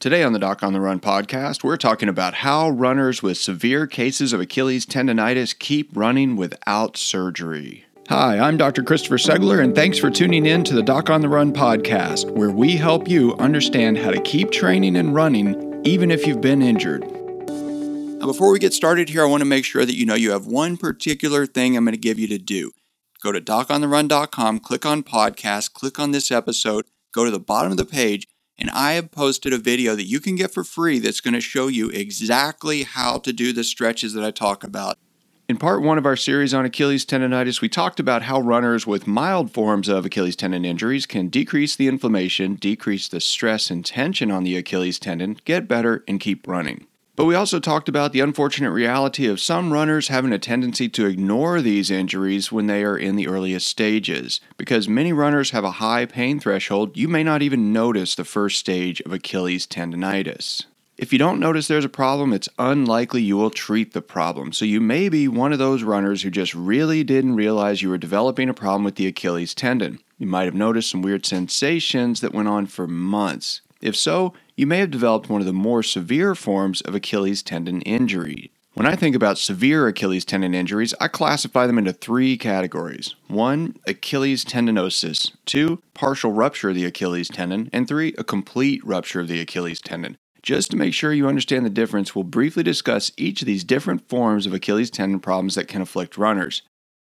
Today on the Doc on the Run podcast, we're talking about how runners with severe cases of Achilles tendonitis keep running without surgery. Hi, I'm Dr. Christopher Segler, and thanks for tuning in to the Doc on the Run podcast, where we help you understand how to keep training and running even if you've been injured. Now, before we get started here, I want to make sure that you know you have one particular thing I'm going to give you to do. Go to DocOnTheRun.com, click on podcast, click on this episode, go to the bottom of the page, and I have posted a video that you can get for free that's going to show you exactly how to do the stretches that I talk about. In part one of our series on Achilles tendonitis, we talked about how runners with mild forms of Achilles tendon injuries can decrease the inflammation, decrease the stress and tension on the Achilles tendon, get better, and keep running. But we also talked about the unfortunate reality of some runners having a tendency to ignore these injuries when they are in the earliest stages. Because many runners have a high pain threshold, you may not even notice the first stage of Achilles tendonitis. If you don't notice there's a problem, it's unlikely you will treat the problem. So you may be one of those runners who just really didn't realize you were developing a problem with the Achilles tendon. You might have noticed some weird sensations that went on for months. If so, you may have developed one of the more severe forms of Achilles tendon injury. When I think about severe Achilles tendon injuries, I classify them into three categories. 1, Achilles tendinosis. 2, partial rupture of the Achilles tendon. And 3, a complete rupture of the Achilles tendon. Just to make sure you understand the difference, we'll briefly discuss each of these different forms of Achilles tendon problems that can afflict runners.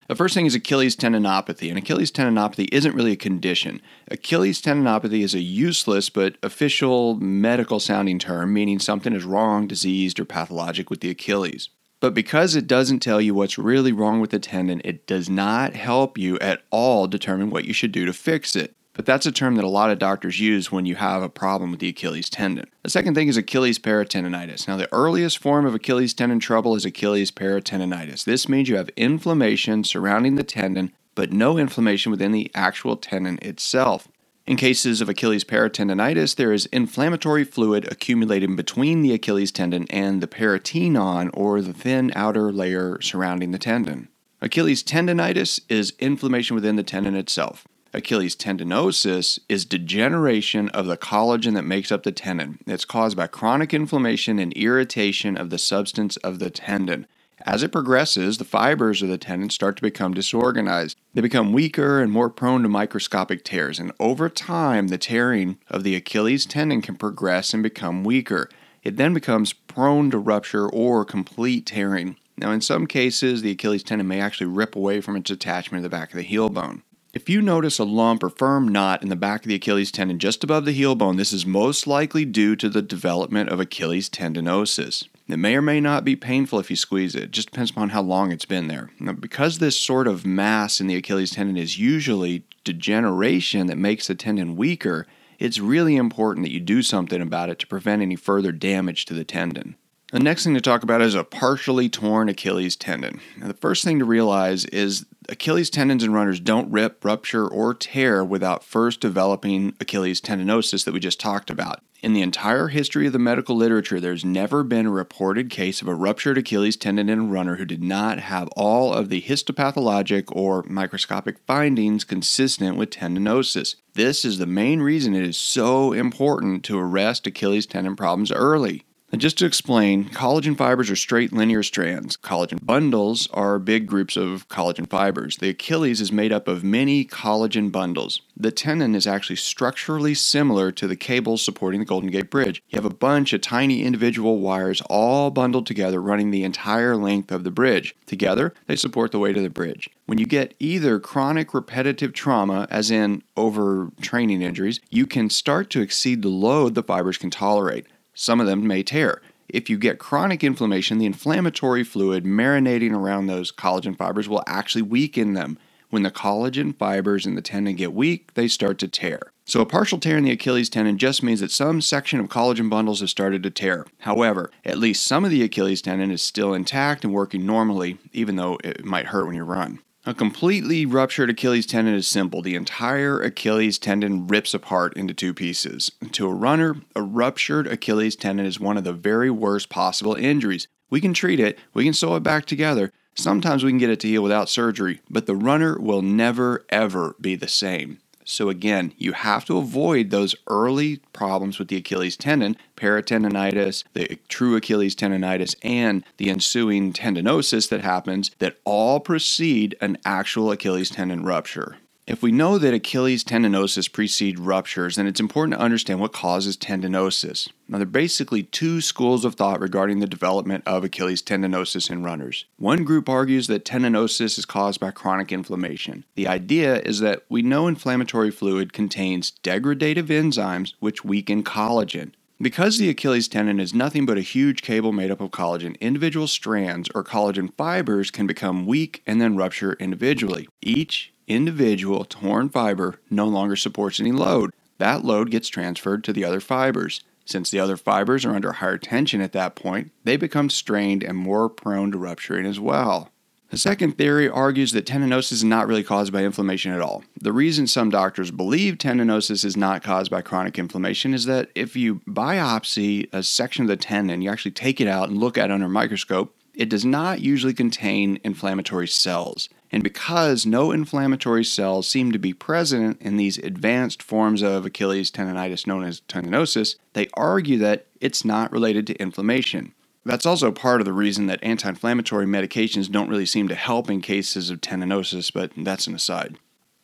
The first thing is Achilles tendinopathy, and Achilles tendinopathy isn't really a condition. Achilles tendinopathy is a useless but official medical-sounding term, meaning something is wrong, diseased, or pathologic with the Achilles. But because it doesn't tell you what's really wrong with the tendon, it does not help you at all determine what you should do to fix it. But that's a term that a lot of doctors use when you have a problem with the Achilles tendon. The second thing is Achilles paratendinitis. Now, the earliest form of Achilles tendon trouble is Achilles paratendinitis. This means you have inflammation surrounding the tendon, but no inflammation within the actual tendon itself. In cases of Achilles paratendinitis, there is inflammatory fluid accumulating between the Achilles tendon and the peritoneum, or the thin outer layer surrounding the tendon. Achilles tendinitis is inflammation within the tendon itself. Achilles tendinosis is degeneration of the collagen that makes up the tendon. It's caused by chronic inflammation and irritation of the substance of the tendon. As it progresses, the fibers of the tendon start to become disorganized. They become weaker and more prone to microscopic tears, and over time, the tearing of the Achilles tendon can progress and become weaker. It then becomes prone to rupture or complete tearing. Now, in some cases, the Achilles tendon may actually rip away from its attachment to the back of the heel bone. If you notice a lump or firm knot in the back of the Achilles tendon just above the heel bone, this is most likely due to the development of Achilles tendinosis. It may or may not be painful if you squeeze it. It just depends upon how long it's been there. Now, because this sort of mass in the Achilles tendon is usually degeneration that makes the tendon weaker, it's really important that you do something about it to prevent any further damage to the tendon. The next thing to talk about is a partially torn Achilles tendon. Now, the first thing to realize is Achilles tendons in runners don't rip, rupture, or tear without first developing Achilles tendinosis that we just talked about. In the entire history of the medical literature, there's never been a reported case of a ruptured Achilles tendon in a runner who did not have all of the histopathologic or microscopic findings consistent with tendinosis. This is the main reason it is so important to arrest Achilles tendon problems early. And just to explain, collagen fibers are straight linear strands. Collagen bundles are big groups of collagen fibers. The Achilles is made up of many collagen bundles. The tendon is actually structurally similar to the cables supporting the Golden Gate Bridge. You have a bunch of tiny individual wires all bundled together running the entire length of the bridge. Together, they support the weight of the bridge. When you get either chronic repetitive trauma, as in overtraining injuries, you can start to exceed the load the fibers can tolerate. Some of them may tear. If you get chronic inflammation, the inflammatory fluid marinating around those collagen fibers will actually weaken them. When the collagen fibers in the tendon get weak, they start to tear. So a partial tear in the Achilles tendon just means that some section of collagen bundles have started to tear. However, at least some of the Achilles tendon is still intact and working normally, even though it might hurt when you run. A completely ruptured Achilles tendon is simple. The entire Achilles tendon rips apart into two pieces. To a runner, a ruptured Achilles tendon is one of the very worst possible injuries. We can treat it, we can sew it back together. Sometimes we can get it to heal without surgery, but the runner will never, ever be the same. So again, you have to avoid those early problems with the Achilles tendon, paratendinitis, the true Achilles tendonitis, and the ensuing tendinosis that happens that all precede an actual Achilles tendon rupture. If we know that Achilles tendinosis precedes ruptures, then it's important to understand what causes tendinosis. Now, there are basically two schools of thought regarding the development of Achilles tendinosis in runners. One group argues that tendinosis is caused by chronic inflammation. The idea is that we know inflammatory fluid contains degradative enzymes which weaken collagen. Because the Achilles tendon is nothing but a huge cable made up of collagen, individual strands or collagen fibers can become weak and then rupture individually. Each individual torn fiber no longer supports any load. That load gets transferred to the other fibers. Since the other fibers are under higher tension at that point, they become strained and more prone to rupturing as well. The second theory argues that tendinosis is not really caused by inflammation at all. The reason some doctors believe tendinosis is not caused by chronic inflammation is that if you biopsy a section of the tendon, you actually take it out and look at it under a microscope, it does not usually contain inflammatory cells. And because no inflammatory cells seem to be present in these advanced forms of Achilles tendonitis known as tendinosis, they argue that it's not related to inflammation. That's also part of the reason that anti-inflammatory medications don't really seem to help in cases of tendinosis, but that's an aside.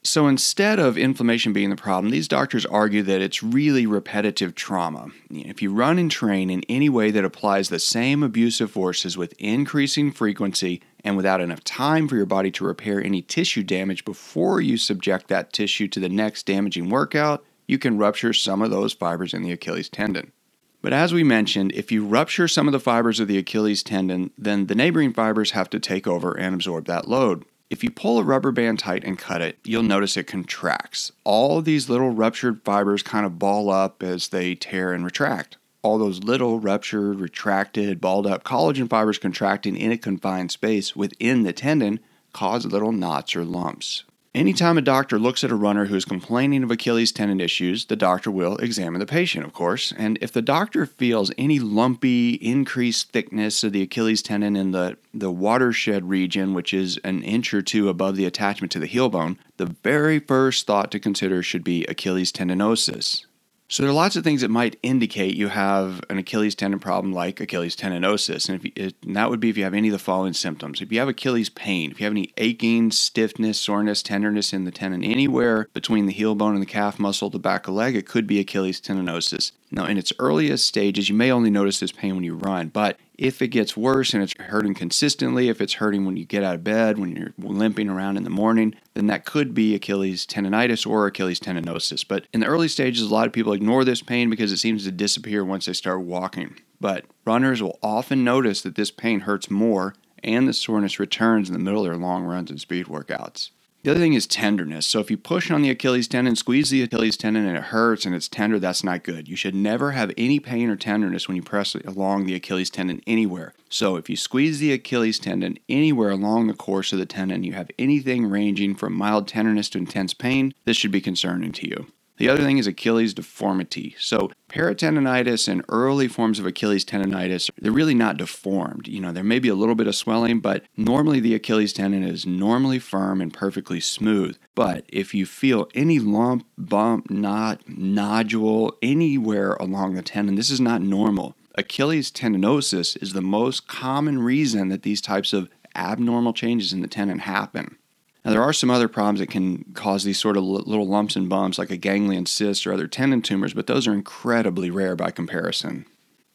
So instead of inflammation being the problem, these doctors argue that it's really repetitive trauma. If you run and train in any way that applies the same abusive forces with increasing frequency and without enough time for your body to repair any tissue damage before you subject that tissue to the next damaging workout, you can rupture some of those fibers in the Achilles tendon. But as we mentioned, if you rupture some of the fibers of the Achilles tendon, then the neighboring fibers have to take over and absorb that load. If you pull a rubber band tight and cut it, you'll notice it contracts. All these little ruptured fibers kind of ball up as they tear and retract. All those little ruptured, retracted, balled up collagen fibers contracting in a confined space within the tendon cause little knots or lumps. Anytime a doctor looks at a runner who is complaining of Achilles tendon issues, the doctor will examine the patient, of course, and if the doctor feels any lumpy, increased thickness of the Achilles tendon in the watershed region, which is an inch or two above the attachment to the heel bone, the very first thought to consider should be Achilles tendinosis. So there are lots of things that might indicate you have an Achilles tendon problem like Achilles tendinosis, and that would be if you have any of the following symptoms. If you have Achilles pain, if you have any aching, stiffness, soreness, tenderness in the tendon anywhere between the heel bone and the calf muscle, the back of the leg, it could be Achilles tendinosis. Now, in its earliest stages, you may only notice this pain when you run, but if it gets worse and it's hurting consistently, if it's hurting when you get out of bed, when you're limping around in the morning, then that could be Achilles tendonitis or Achilles tendinosis. But in the early stages, a lot of people ignore this pain because it seems to disappear once they start walking. But runners will often notice that this pain hurts more and the soreness returns in the middle of their long runs and speed workouts. The other thing is tenderness. So if you push on the Achilles tendon, squeeze the Achilles tendon and it hurts and it's tender, that's not good. You should never have any pain or tenderness when you press along the Achilles tendon anywhere. So if you squeeze the Achilles tendon anywhere along the course of the tendon, you have anything ranging from mild tenderness to intense pain, this should be concerning to you. The other thing is Achilles deformity. So paratendinitis and early forms of Achilles tendonitis, they're really not deformed. You know, there may be a little bit of swelling, but normally the Achilles tendon is normally firm and perfectly smooth. But if you feel any lump, bump, knot, nodule anywhere along the tendon, this is not normal. Achilles tendinosis is the most common reason that these types of abnormal changes in the tendon happen. Now, there are some other problems that can cause these sort of little lumps and bumps like a ganglion cyst or other tendon tumors, but those are incredibly rare by comparison.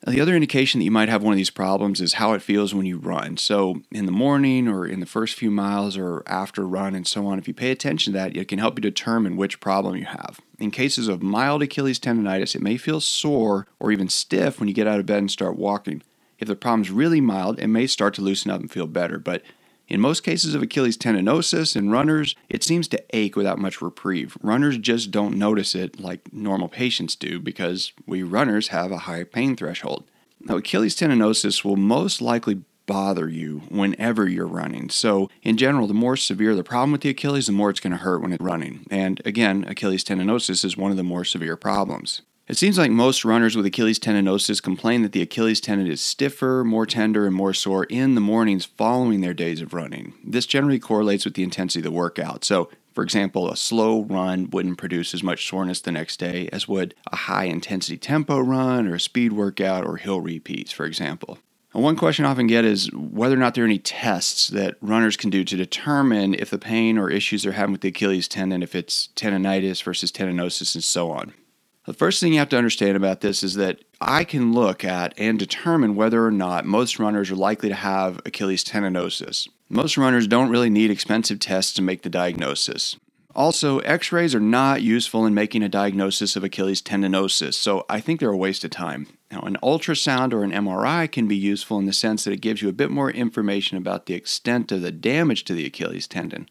Now, the other indication that you might have one of these problems is how it feels when you run. So in the morning or in the first few miles or after run and so on, if you pay attention to that, it can help you determine which problem you have. In cases of mild Achilles tendonitis, it may feel sore or even stiff when you get out of bed and start walking. If the problem's really mild, it may start to loosen up and feel better, but in most cases of Achilles tendinosis in runners, it seems to ache without much reprieve. Runners just don't notice it like normal patients do because we runners have a high pain threshold. Now, Achilles tendinosis will most likely bother you whenever you're running. So in general, the more severe the problem with the Achilles, the more it's going to hurt when it's running. And again, Achilles tendinosis is one of the more severe problems. It seems like most runners with Achilles tendinosis complain that the Achilles tendon is stiffer, more tender, and more sore in the mornings following their days of running. This generally correlates with the intensity of the workout. So For example, a slow run wouldn't produce as much soreness the next day as would a high-intensity tempo run or a speed workout or hill repeats, for example. And one question I often get is whether or not there are any tests that runners can do to determine if the pain or issues they're having with the Achilles tendon, if it's tendonitis versus tendinosis and so on. The first thing you have to understand about this is that I can look at and determine whether or not most runners are likely to have Achilles tendinosis. Most runners don't really need expensive tests to make the diagnosis. Also, x-rays are not useful in making a diagnosis of Achilles tendinosis, so I think they're a waste of time. Now, an ultrasound or an MRI can be useful in the sense that it gives you a bit more information about the extent of the damage to the Achilles tendon.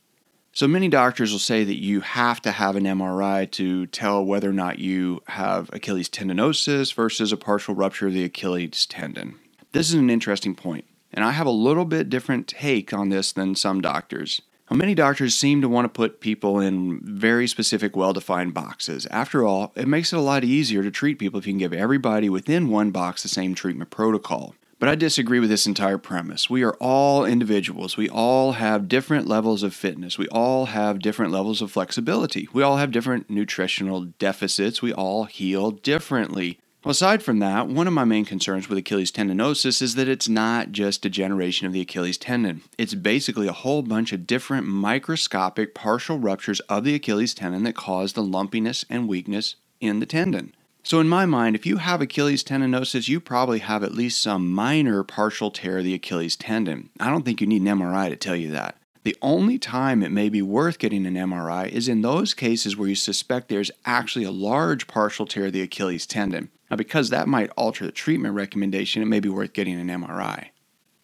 So many doctors will say that you have to have an MRI to tell whether or not you have Achilles tendinosis versus a partial rupture of the Achilles tendon. This is an interesting point, and I have a little bit different take on this than some doctors. Now, many doctors seem to want to put people in very specific, well-defined boxes. After all, it makes it a lot easier to treat people if you can give everybody within one box the same treatment protocol. But I disagree with this entire premise. We are all individuals. We all have different levels of fitness. We all have different levels of flexibility. We all have different nutritional deficits. We all heal differently. Well, aside from that, one of my main concerns with Achilles tendinosis is that it's not just degeneration of the Achilles tendon. It's basically a whole bunch of different microscopic partial ruptures of the Achilles tendon that cause the lumpiness and weakness in the tendon. So in my mind, if you have Achilles tendinosis, you probably have at least some minor partial tear of the Achilles tendon. I don't think you need an MRI to tell you that. The only time it may be worth getting an MRI is in those cases where you suspect there's actually a large partial tear of the Achilles tendon. Now, because that might alter the treatment recommendation, it may be worth getting an MRI.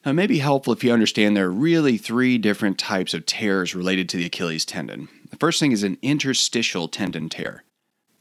Now, it may be helpful if you understand there are really three different types of tears related to the Achilles tendon. The first thing is an interstitial tendon tear.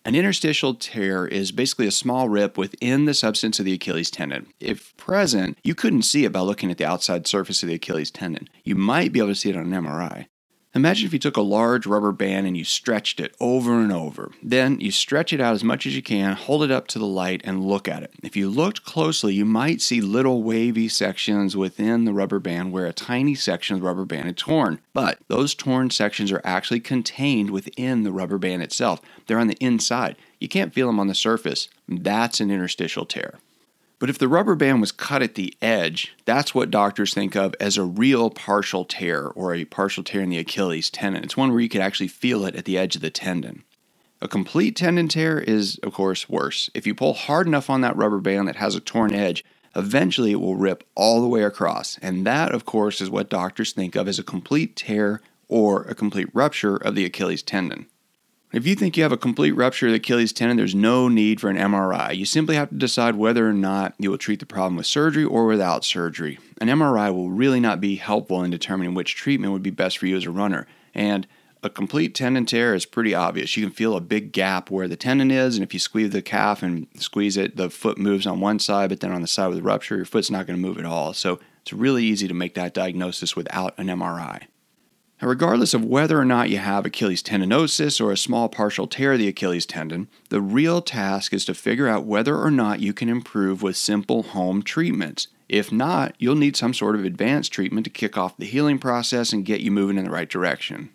An interstitial tear is basically a small rip within the substance of the Achilles tendon. If present, you couldn't see it by looking at the outside surface of the Achilles tendon. You might be able to see it on an MRI. Imagine if you took a large rubber band and you stretched it over and over. Then you stretch it out as much as you can, hold it up to the light, and look at it. If you looked closely, you might see little wavy sections within the rubber band where a tiny section of the rubber band is torn. But those torn sections are actually contained within the rubber band itself. They're on the inside. You can't feel them on the surface. That's an interstitial tear. But if the rubber band was cut at the edge, that's what doctors think of as a real partial tear or a partial tear in the Achilles tendon. It's one where you could actually feel it at the edge of the tendon. A complete tendon tear is, of course, worse. If you pull hard enough on that rubber band that has a torn edge, eventually it will rip all the way across. And that, of course, is what doctors think of as a complete tear or a complete rupture of the Achilles tendon. If you think you have a complete rupture of the Achilles tendon, there's no need for an MRI. You simply have to decide whether or not you will treat the problem with surgery or without surgery. An MRI will really not be helpful in determining which treatment would be best for you as a runner. And a complete tendon tear is pretty obvious. You can feel a big gap where the tendon is, and if you squeeze the calf and squeeze it, the foot moves on one side, but then on the side with the rupture, your foot's not going to move at all. So it's really easy to make that diagnosis without an MRI. Now, regardless of whether or not you have Achilles tendinosis or a small partial tear of the Achilles tendon, the real task is to figure out whether or not you can improve with simple home treatments. If not, you'll need some sort of advanced treatment to kick off the healing process and get you moving in the right direction.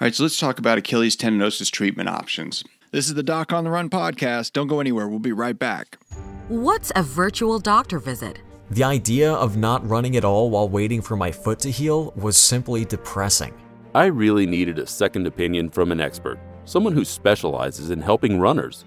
All right, so let's talk about Achilles tendinosis treatment options. This is the Doc on the Run podcast. Don't go anywhere. We'll be right back. What's a virtual doctor visit? The idea of not running at all while waiting for my foot to heal was simply depressing. I really needed a second opinion from an expert, someone who specializes in helping runners.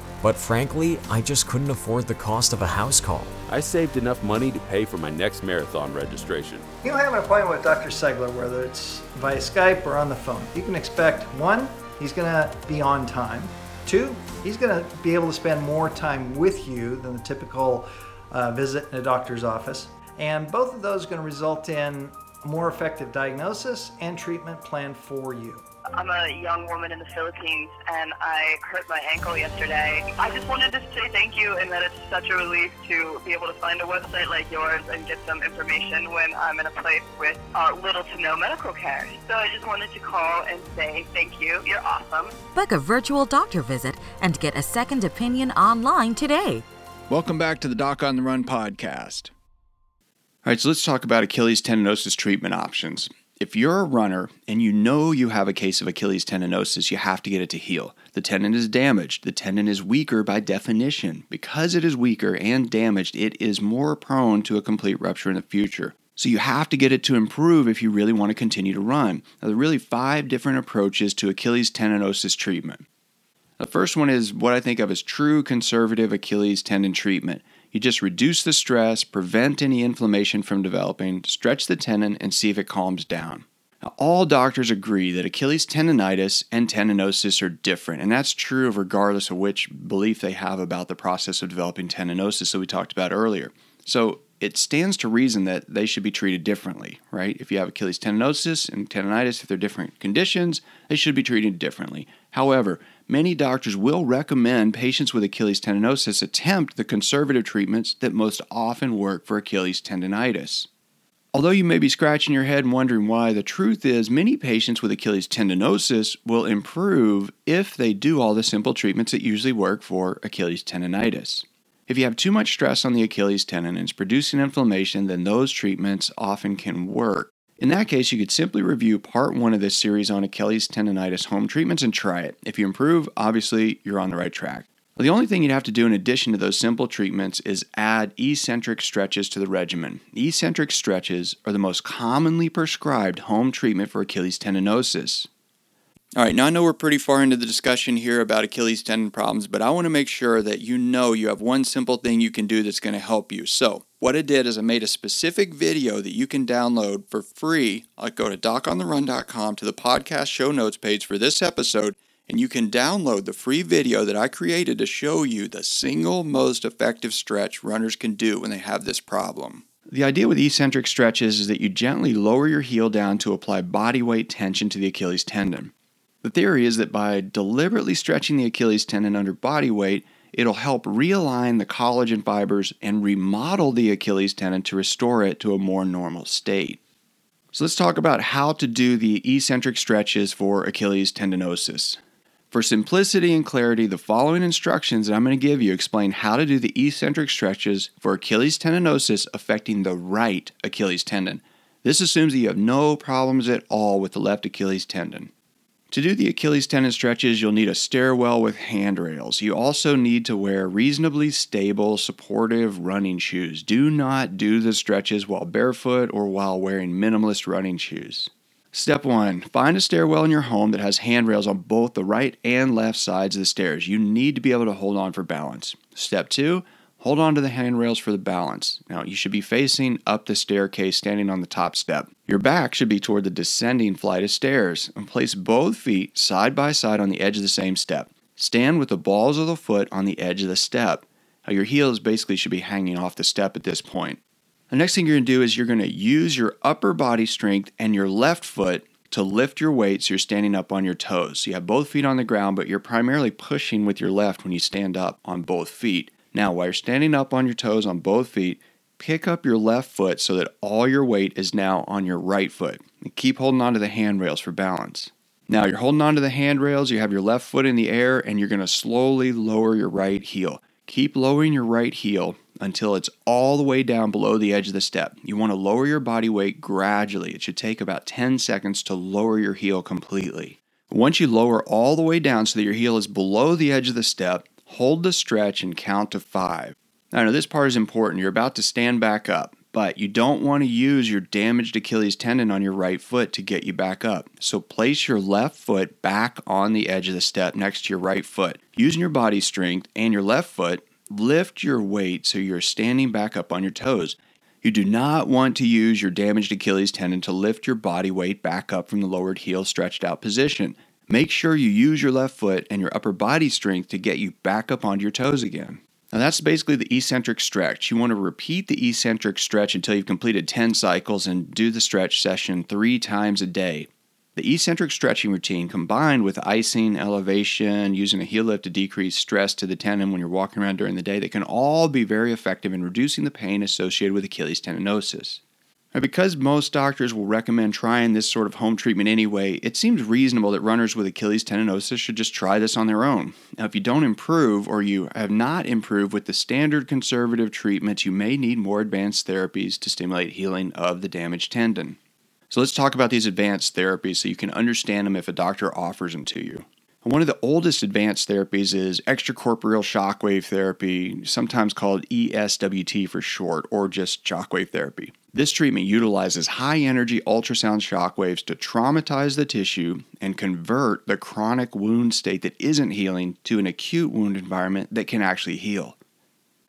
But frankly, I just couldn't afford the cost of a house call. I saved enough money to pay for my next marathon registration. You'll have an appointment with Dr. Segler, whether it's via Skype or on the phone. You can expect, 1, he's going to be on time. 2, he's going to be able to spend more time with you than the typical visit in a doctor's office. And both of those are going to result in more effective diagnosis and treatment plan for you. I'm a young woman in the Philippines, and I hurt my ankle yesterday. I just wanted to say thank you, and that it's such a relief to be able to find a website like yours and get some information when I'm in a place with little to no medical care. So I just wanted to call and say thank you. You're awesome. Book a virtual doctor visit and get a second opinion online today. Welcome back to the Doc on the Run podcast. All right, so let's talk about Achilles tendinosis treatment options. If you're a runner and you know you have a case of Achilles tendinosis, you have to get it to heal. The tendon is damaged. The tendon is weaker by definition. Because it is weaker and damaged, it is more prone to a complete rupture in the future. So you have to get it to improve if you really want to continue to run. Now, there are really 5 different approaches to Achilles tendinosis treatment. The first one is what I think of as true conservative Achilles tendon treatment. You just reduce the stress, prevent any inflammation from developing, stretch the tendon, and see if it calms down. Now, all doctors agree that Achilles tendinitis and tendinosis are different, and that's true regardless of which belief they have about the process of developing tendinosis that we talked about earlier. So it stands to reason that they should be treated differently, right? If you have Achilles tendinosis and tendinitis, if they're different conditions, they should be treated differently. However, many doctors will recommend patients with Achilles tendinosis attempt the conservative treatments that most often work for Achilles tendinitis. Although you may be scratching your head and wondering why, the truth is many patients with Achilles tendinosis will improve if they do all the simple treatments that usually work for Achilles tendinitis. If you have too much stress on the Achilles tendon and it's producing inflammation, then those treatments often can work. In that case, you could simply review part 1 of this series on Achilles tendinitis home treatments and try it. If you improve, obviously you're on the right track. Well, the only thing you'd have to do in addition to those simple treatments is add eccentric stretches to the regimen. Eccentric stretches are the most commonly prescribed home treatment for Achilles tendinosis. All right, now I know we're pretty far into the discussion here about Achilles tendon problems, but I want to make sure that you know you have one simple thing you can do that's going to help you. So what I did is I made a specific video that you can download for free. I'll go to docontherun.com to the podcast show notes page for this episode, and you can download the free video that I created to show you the single most effective stretch runners can do when they have this problem. The idea with eccentric stretches is that you gently lower your heel down to apply body weight tension to the Achilles tendon. The theory is that by deliberately stretching the Achilles tendon under body weight, it'll help realign the collagen fibers and remodel the Achilles tendon to restore it to a more normal state. So let's talk about how to do the eccentric stretches for Achilles tendinosis. For simplicity and clarity, the following instructions that I'm going to give you explain how to do the eccentric stretches for Achilles tendinosis affecting the right Achilles tendon. This assumes that you have no problems at all with the left Achilles tendon. To do the Achilles tendon stretches, you'll need a stairwell with handrails. You also need to wear reasonably stable, supportive running shoes. Do not do the stretches while barefoot or while wearing minimalist running shoes. Step 1, find a stairwell in your home that has handrails on both the right and left sides of the stairs. You need to be able to hold on for balance. Step 2, hold on to the handrails for the balance. Now, you should be facing up the staircase, standing on the top step. Your back should be toward the descending flight of stairs, and place both feet side by side on the edge of the same step. Stand with the balls of the foot on the edge of the step. Now, your heels basically should be hanging off the step at this point. The next thing you're going to do is you're going to use your upper body strength and your left foot to lift your weight so you're standing up on your toes. So you have both feet on the ground, but you're primarily pushing with your left when you stand up on both feet. Now, while you're standing up on your toes on both feet, pick up your left foot so that all your weight is now on your right foot. And keep holding onto the handrails for balance. Now, you're holding onto the handrails, you have your left foot in the air, and you're going to slowly lower your right heel. Keep lowering your right heel until it's all the way down below the edge of the step. You want to lower your body weight gradually. It should take about 10 seconds to lower your heel completely. Once you lower all the way down so that your heel is below the edge of the step, hold the stretch and count to 5. Now this part is important. You're about to stand back up, but you don't want to use your damaged Achilles tendon on your right foot to get you back up. So place your left foot back on the edge of the step next to your right foot. Using your body strength and your left foot, lift your weight so you're standing back up on your toes. You do not want to use your damaged Achilles tendon to lift your body weight back up from the lowered heel stretched out position. Make sure you use your left foot and your upper body strength to get you back up onto your toes again. Now that's basically the eccentric stretch. You want to repeat the eccentric stretch until you've completed 10 cycles and do the stretch session 3 times a day. The eccentric stretching routine combined with icing, elevation, using a heel lift to decrease stress to the tendon when you're walking around during the day, that can all be very effective in reducing the pain associated with Achilles tendinosis. Now, because most doctors will recommend trying this sort of home treatment anyway, it seems reasonable that runners with Achilles tendinosis should just try this on their own. Now, if you don't improve or you have not improved with the standard conservative treatments, you may need more advanced therapies to stimulate healing of the damaged tendon. So let's talk about these advanced therapies so you can understand them if a doctor offers them to you. One of the oldest advanced therapies is extracorporeal shockwave therapy, sometimes called ESWT for short, or just shockwave therapy. This treatment utilizes high-energy ultrasound shockwaves to traumatize the tissue and convert the chronic wound state that isn't healing to an acute wound environment that can actually heal.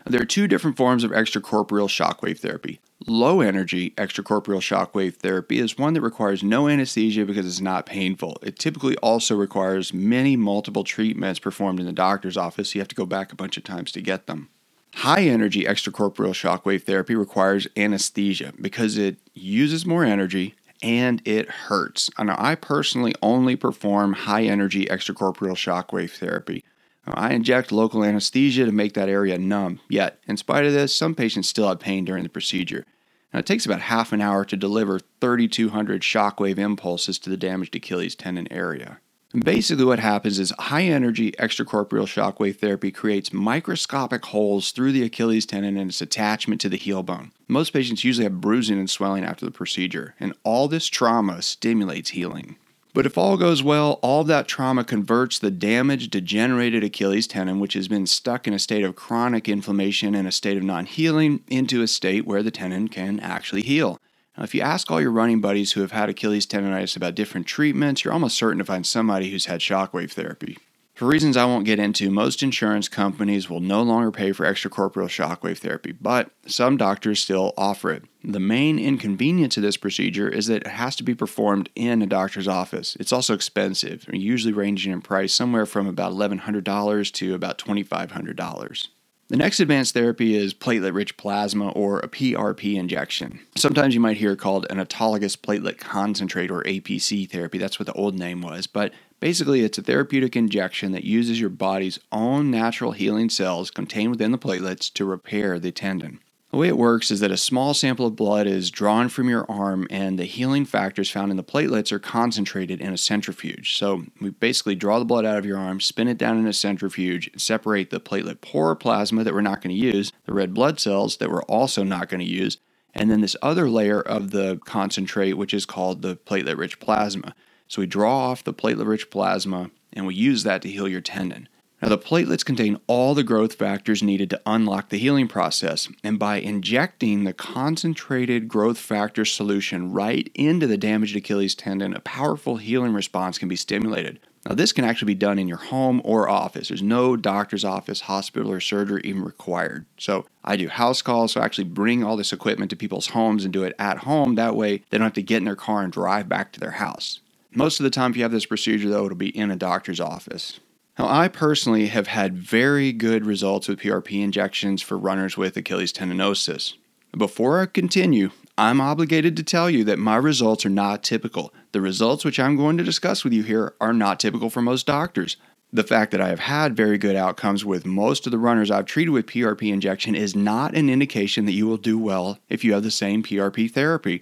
There are 2 different forms of extracorporeal shockwave therapy. Low-energy extracorporeal shockwave therapy is one that requires no anesthesia because it's not painful. It typically also requires multiple treatments performed in the doctor's office, so you have to go back a bunch of times to get them. High-energy extracorporeal shockwave therapy requires anesthesia because it uses more energy and it hurts. Now, I personally only perform high-energy extracorporeal shockwave therapy. I inject local anesthesia to make that area numb, yet, in spite of this, some patients still have pain during the procedure. Now, it takes about half an hour to deliver 3,200 shockwave impulses to the damaged Achilles tendon area. And basically what happens is high-energy extracorporeal shockwave therapy creates microscopic holes through the Achilles tendon and its attachment to the heel bone. Most patients usually have bruising and swelling after the procedure, and all this trauma stimulates healing. But if all goes well, all that trauma converts the damaged, degenerated Achilles tendon, which has been stuck in a state of chronic inflammation and a state of non-healing, into a state where the tendon can actually heal. Now, if you ask all your running buddies who have had Achilles tendonitis about different treatments, you're almost certain to find somebody who's had shockwave therapy. For reasons I won't get into, most insurance companies will no longer pay for extracorporeal shockwave therapy, but some doctors still offer it. The main inconvenience of this procedure is that it has to be performed in a doctor's office. It's also expensive, usually ranging in price somewhere from about $1,100 to about $2,500. The next advanced therapy is platelet-rich plasma, or a PRP injection. Sometimes you might hear it called an autologous platelet concentrate, or APC therapy. That's what the old name was, but basically, it's a therapeutic injection that uses your body's own natural healing cells contained within the platelets to repair the tendon. The way it works is that a small sample of blood is drawn from your arm, and the healing factors found in the platelets are concentrated in a centrifuge. So we basically draw the blood out of your arm, spin it down in a centrifuge, and separate the platelet poor plasma that we're not going to use, the red blood cells that we're also not going to use, and then this other layer of the concentrate, which is called the platelet-rich plasma. So we draw off the platelet-rich plasma, and we use that to heal your tendon. Now, the platelets contain all the growth factors needed to unlock the healing process, and by injecting the concentrated growth factor solution right into the damaged Achilles tendon, a powerful healing response can be stimulated. Now, this can actually be done in your home or office. There's no doctor's office, hospital, or surgery even required. So I do house calls, so I actually bring all this equipment to people's homes and do it at home. That way, they don't have to get in their car and drive back to their house. Most of the time, if you have this procedure, though, it'll be in a doctor's office. Now, I personally have had very good results with PRP injections for runners with Achilles tendinosis. Before I continue, I'm obligated to tell you that my results are not typical. The results which I'm going to discuss with you here are not typical for most doctors. The fact that I have had very good outcomes with most of the runners I've treated with PRP injection is not an indication that you will do well if you have the same PRP therapy.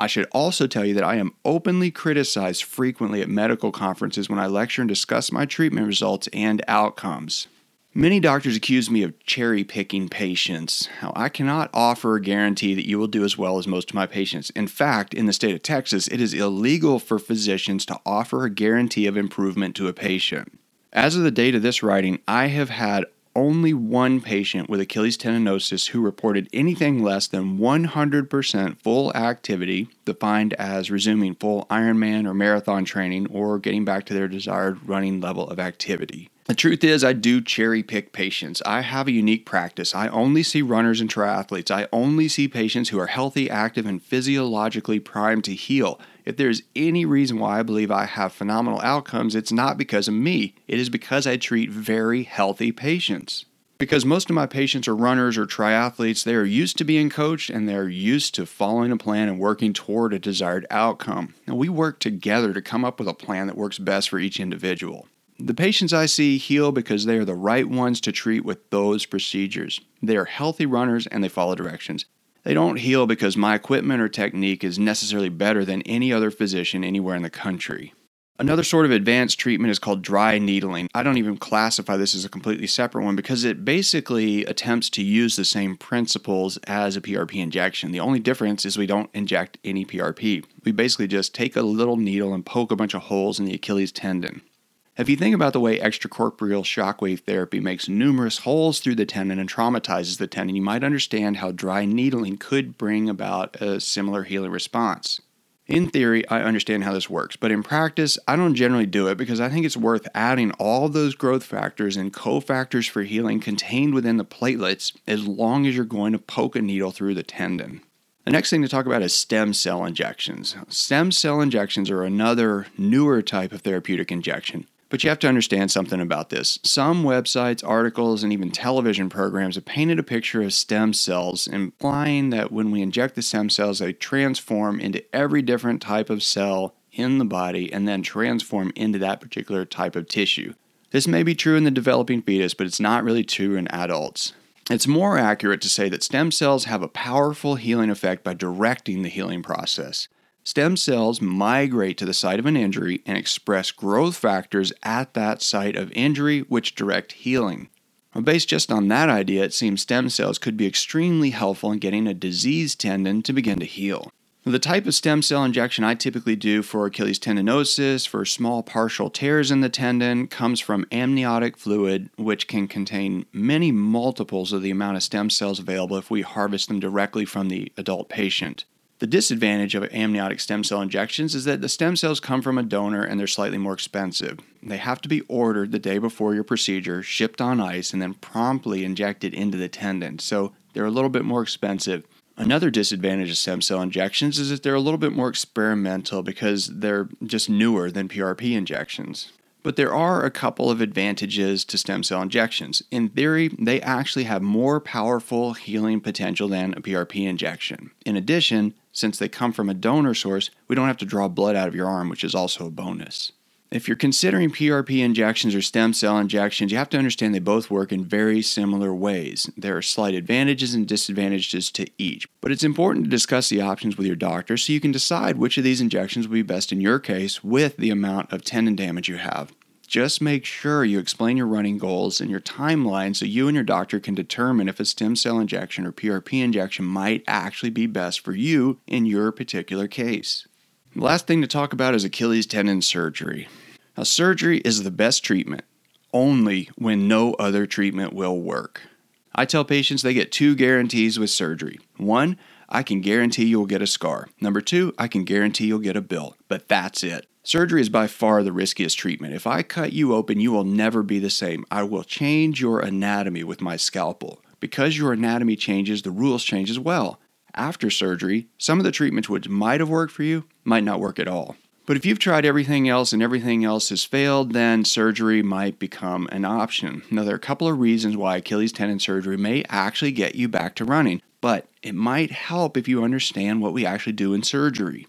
I should also tell you that I am openly criticized frequently at medical conferences when I lecture and discuss my treatment results and outcomes. Many doctors accuse me of cherry-picking patients. Now, I cannot offer a guarantee that you will do as well as most of my patients. In fact, in the state of Texas, it is illegal for physicians to offer a guarantee of improvement to a patient. As of the date of this writing, I have had only 1 patient with Achilles tendinosis who reported anything less than 100% full activity, defined as resuming full Ironman or marathon training or getting back to their desired running level of activity. The truth is, I do cherry pick patients. I have a unique practice. I only see runners and triathletes. I only see patients who are healthy, active, and physiologically primed to heal. If there's any reason why I believe I have phenomenal outcomes, it's not because of me. It is because I treat very healthy patients. because most of my patients are runners or triathletes. They are used to being coached, and they're used to following a plan and working toward a desired outcome. Now, we work together to come up with a plan that works best for each individual. The patients I see heal because they are the right ones to treat with those procedures. They are healthy runners, and they follow directions. They don't heal because my equipment or technique is necessarily better than any other physician anywhere in the country. Another sort of advanced treatment is called dry needling. I don't even classify this as a completely separate one because it basically attempts to use the same principles as a PRP injection. The only difference is we don't inject any PRP. We basically just take a little needle and poke a bunch of holes in the Achilles tendon. If you think about the way extracorporeal shockwave therapy makes numerous holes through the tendon and traumatizes the tendon, you might understand how dry needling could bring about a similar healing response. In theory, I understand how this works, but in practice, I don't generally do it because I think it's worth adding all those growth factors and cofactors for healing contained within the platelets as long as you're going to poke a needle through the tendon. The next thing to talk about is stem cell injections. Stem cell injections are another newer type of therapeutic injection. But you have to understand something about this. Some websites, articles, and even television programs have painted a picture of stem cells, implying that when we inject the stem cells, they transform into every different type of cell in the body and then transform into that particular type of tissue. This may be true in the developing fetus, but it's not really true in adults. It's more accurate to say that stem cells have a powerful healing effect by directing the healing process. Stem cells migrate to the site of an injury and express growth factors at that site of injury, which direct healing. Well, based just on that idea, it seems stem cells could be extremely helpful in getting a diseased tendon to begin to heal. The type of stem cell injection I typically do for Achilles tendinosis, for small partial tears in the tendon, comes from amniotic fluid, which can contain many multiples of the amount of stem cells available if we harvest them directly from the adult patient. The disadvantage of amniotic stem cell injections is that the stem cells come from a donor and they're slightly more expensive. They have to be ordered the day before your procedure, shipped on ice, and then promptly injected into the tendon. So they're a little bit more expensive. Another disadvantage of stem cell injections is that they're a little bit more experimental because they're just newer than PRP injections. But there are a couple of advantages to stem cell injections. In theory, they actually have more powerful healing potential than a PRP injection. In addition, since they come from a donor source, we don't have to draw blood out of your arm, which is also a bonus. If you're considering PRP injections or stem cell injections, you have to understand they both work in very similar ways. There are slight advantages and disadvantages to each, but it's important to discuss the options with your doctor so you can decide which of these injections will be best in your case with the amount of tendon damage you have. Just make sure you explain your running goals and your timeline so you and your doctor can determine if a stem cell injection or PRP injection might actually be best for you in your particular case. The last thing to talk about is Achilles tendon surgery. Now, surgery is the best treatment only when no other treatment will work. I tell patients they get two guarantees with surgery. One, I can guarantee you'll get a scar. Number two, I can guarantee you'll get a bill, but that's it. Surgery is by far the riskiest treatment. If I cut you open, you will never be the same. I will change your anatomy with my scalpel. Because your anatomy changes, the rules change as well. After surgery, some of the treatments which might have worked for you might not work at all. But if you've tried everything else and everything else has failed, then surgery might become an option. Now, there are a couple of reasons why Achilles tendon surgery may actually get you back to running, but it might help if you understand what we actually do in surgery.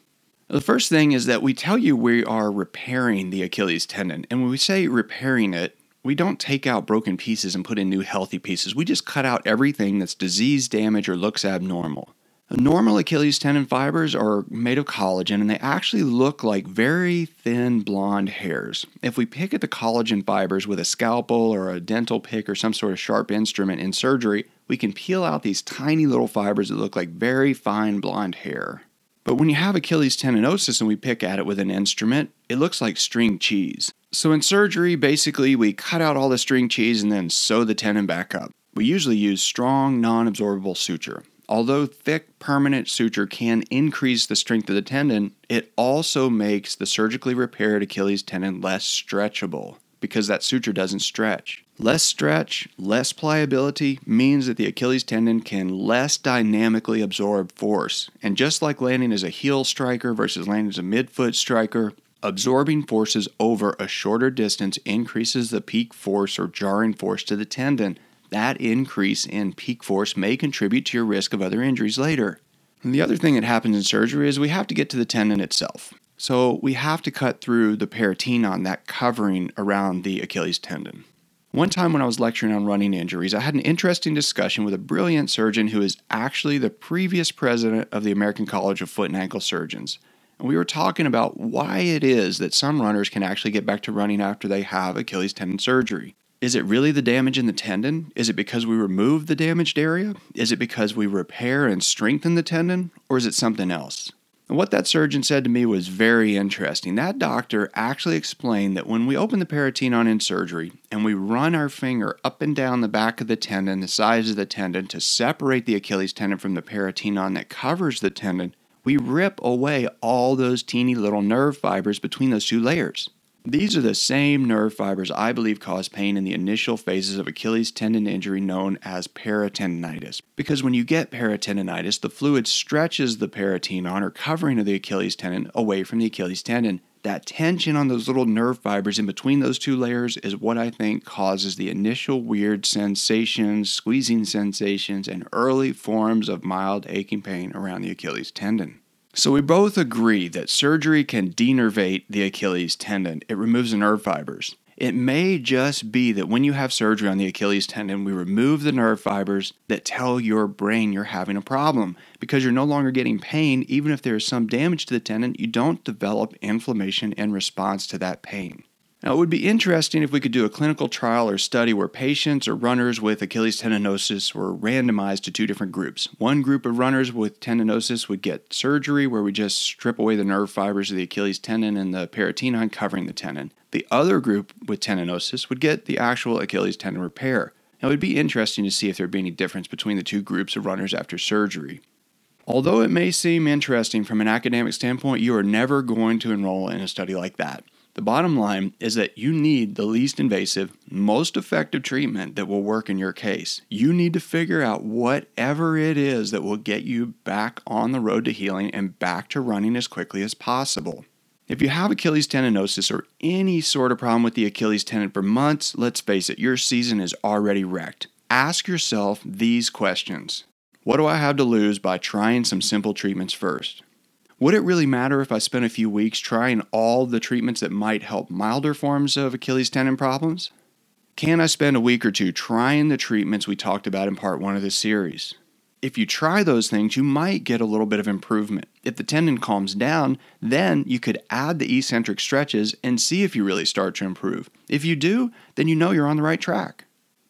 The first thing is that we tell you we are repairing the Achilles tendon. And when we say repairing it, we don't take out broken pieces and put in new healthy pieces. We just cut out everything that's disease, damage, or looks abnormal. Normal Achilles tendon fibers are made of collagen, and they actually look like very thin blonde hairs. If we pick at the collagen fibers with a scalpel or a dental pick or some sort of sharp instrument in surgery, we can peel out these tiny little fibers that look like very fine blonde hair. But when you have Achilles tendinosis and we pick at it with an instrument, it looks like string cheese. So in surgery, basically, we cut out all the string cheese and then sew the tendon back up. We usually use strong, non-absorbable suture. Although thick, permanent suture can increase the strength of the tendon, it also makes the surgically repaired Achilles tendon less stretchable because that suture doesn't stretch. Less stretch, less pliability means that the Achilles tendon can less dynamically absorb force. And just like landing as a heel striker versus landing as a midfoot striker, absorbing forces over a shorter distance increases the peak force or jarring force to the tendon. that increase in peak force may contribute to your risk of other injuries later. And the other thing that happens in surgery is we have to get to the tendon itself. So we have to cut through the peritoneum, that covering around the Achilles tendon. One time when I was lecturing on running injuries, I had an interesting discussion with a brilliant surgeon who is actually the previous president of the American College of Foot and Ankle Surgeons. And we were talking about why it is that some runners can actually get back to running after they have Achilles tendon surgery. Is it really the damage in the tendon? Is it because we remove the damaged area? Is it because we repair and strengthen the tendon? Or is it something else? And what that surgeon said to me was very interesting. That doctor actually explained that when we open the peritoneum in surgery and we run our finger up and down the back of the tendon, the sides of the tendon, to separate the Achilles tendon from the peritoneum that covers the tendon, we rip away all those teeny little nerve fibers between those two layers. These are the same nerve fibers I believe cause pain in the initial phases of Achilles tendon injury known as peritendinitis. Because when you get peritendinitis, the fluid stretches the peritoneum or covering of the Achilles tendon away from the Achilles tendon. That tension on those little nerve fibers in between those two layers is what I think causes the initial weird sensations, squeezing sensations, and early forms of mild aching pain around the Achilles tendon. So we both agree that surgery can denervate the Achilles tendon. It removes the nerve fibers. It may just be that when you have surgery on the Achilles tendon, we remove the nerve fibers that tell your brain you're having a problem. Because you're no longer getting pain, even if there is some damage to the tendon, you don't develop inflammation in response to that pain. Now, it would be interesting if we could do a clinical trial or study where patients or runners with Achilles tendinosis were randomized to two different groups. One group of runners with tendinosis would get surgery where we just strip away the nerve fibers of the Achilles tendon and the peritoneum covering the tendon. The other group with tendinosis would get the actual Achilles tendon repair. Now, it would be interesting to see if there would be any difference between the two groups of runners after surgery. Although it may seem interesting from an academic standpoint, you are never going to enroll in a study like that. The bottom line is that you need the least invasive, most effective treatment that will work in your case. You need to figure out whatever it is that will get you back on the road to healing and back to running as quickly as possible. If you have Achilles tendinosis or any sort of problem with the Achilles tendon for months, let's face it, your season is already wrecked. Ask yourself these questions. What do I have to lose by trying some simple treatments first? Would it really matter if I spent a few weeks trying all the treatments that might help milder forms of Achilles tendon problems? Can I spend a week or two trying the treatments we talked about in part one of this series? If you try those things, you might get a little bit of improvement. If the tendon calms down, then you could add the eccentric stretches and see if you really start to improve. If you do, then you know you're on the right track.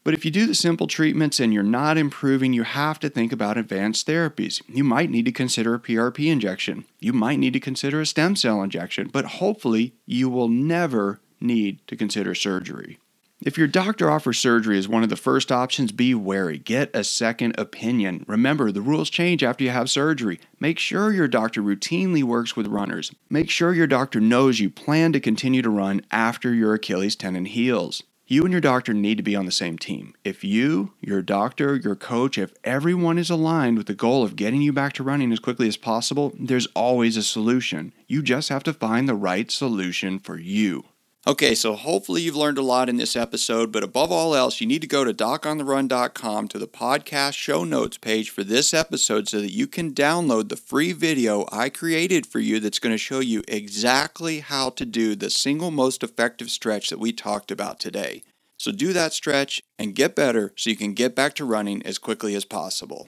But if you do the simple treatments and you're not improving, you have to think about advanced therapies. You might need to consider a PRP injection. You might need to consider a stem cell injection, but hopefully you will never need to consider surgery. If your doctor offers surgery as one of the first options, be wary. Get a second opinion. Remember, the rules change after you have surgery. Make sure your doctor routinely works with runners. Make sure your doctor knows you plan to continue to run after your Achilles tendon heals. You and your doctor need to be on the same team. If you, your doctor, your coach, if everyone is aligned with the goal of getting you back to running as quickly as possible, there's always a solution. You just have to find the right solution for you. Okay, so hopefully you've learned a lot in this episode, but above all else, you need to go to docontheraun.com to the podcast show notes page for this episode so that you can download the free video I created for you that's going to show you exactly how to do the single most effective stretch that we talked about today. So do that stretch and get better so you can get back to running as quickly as possible.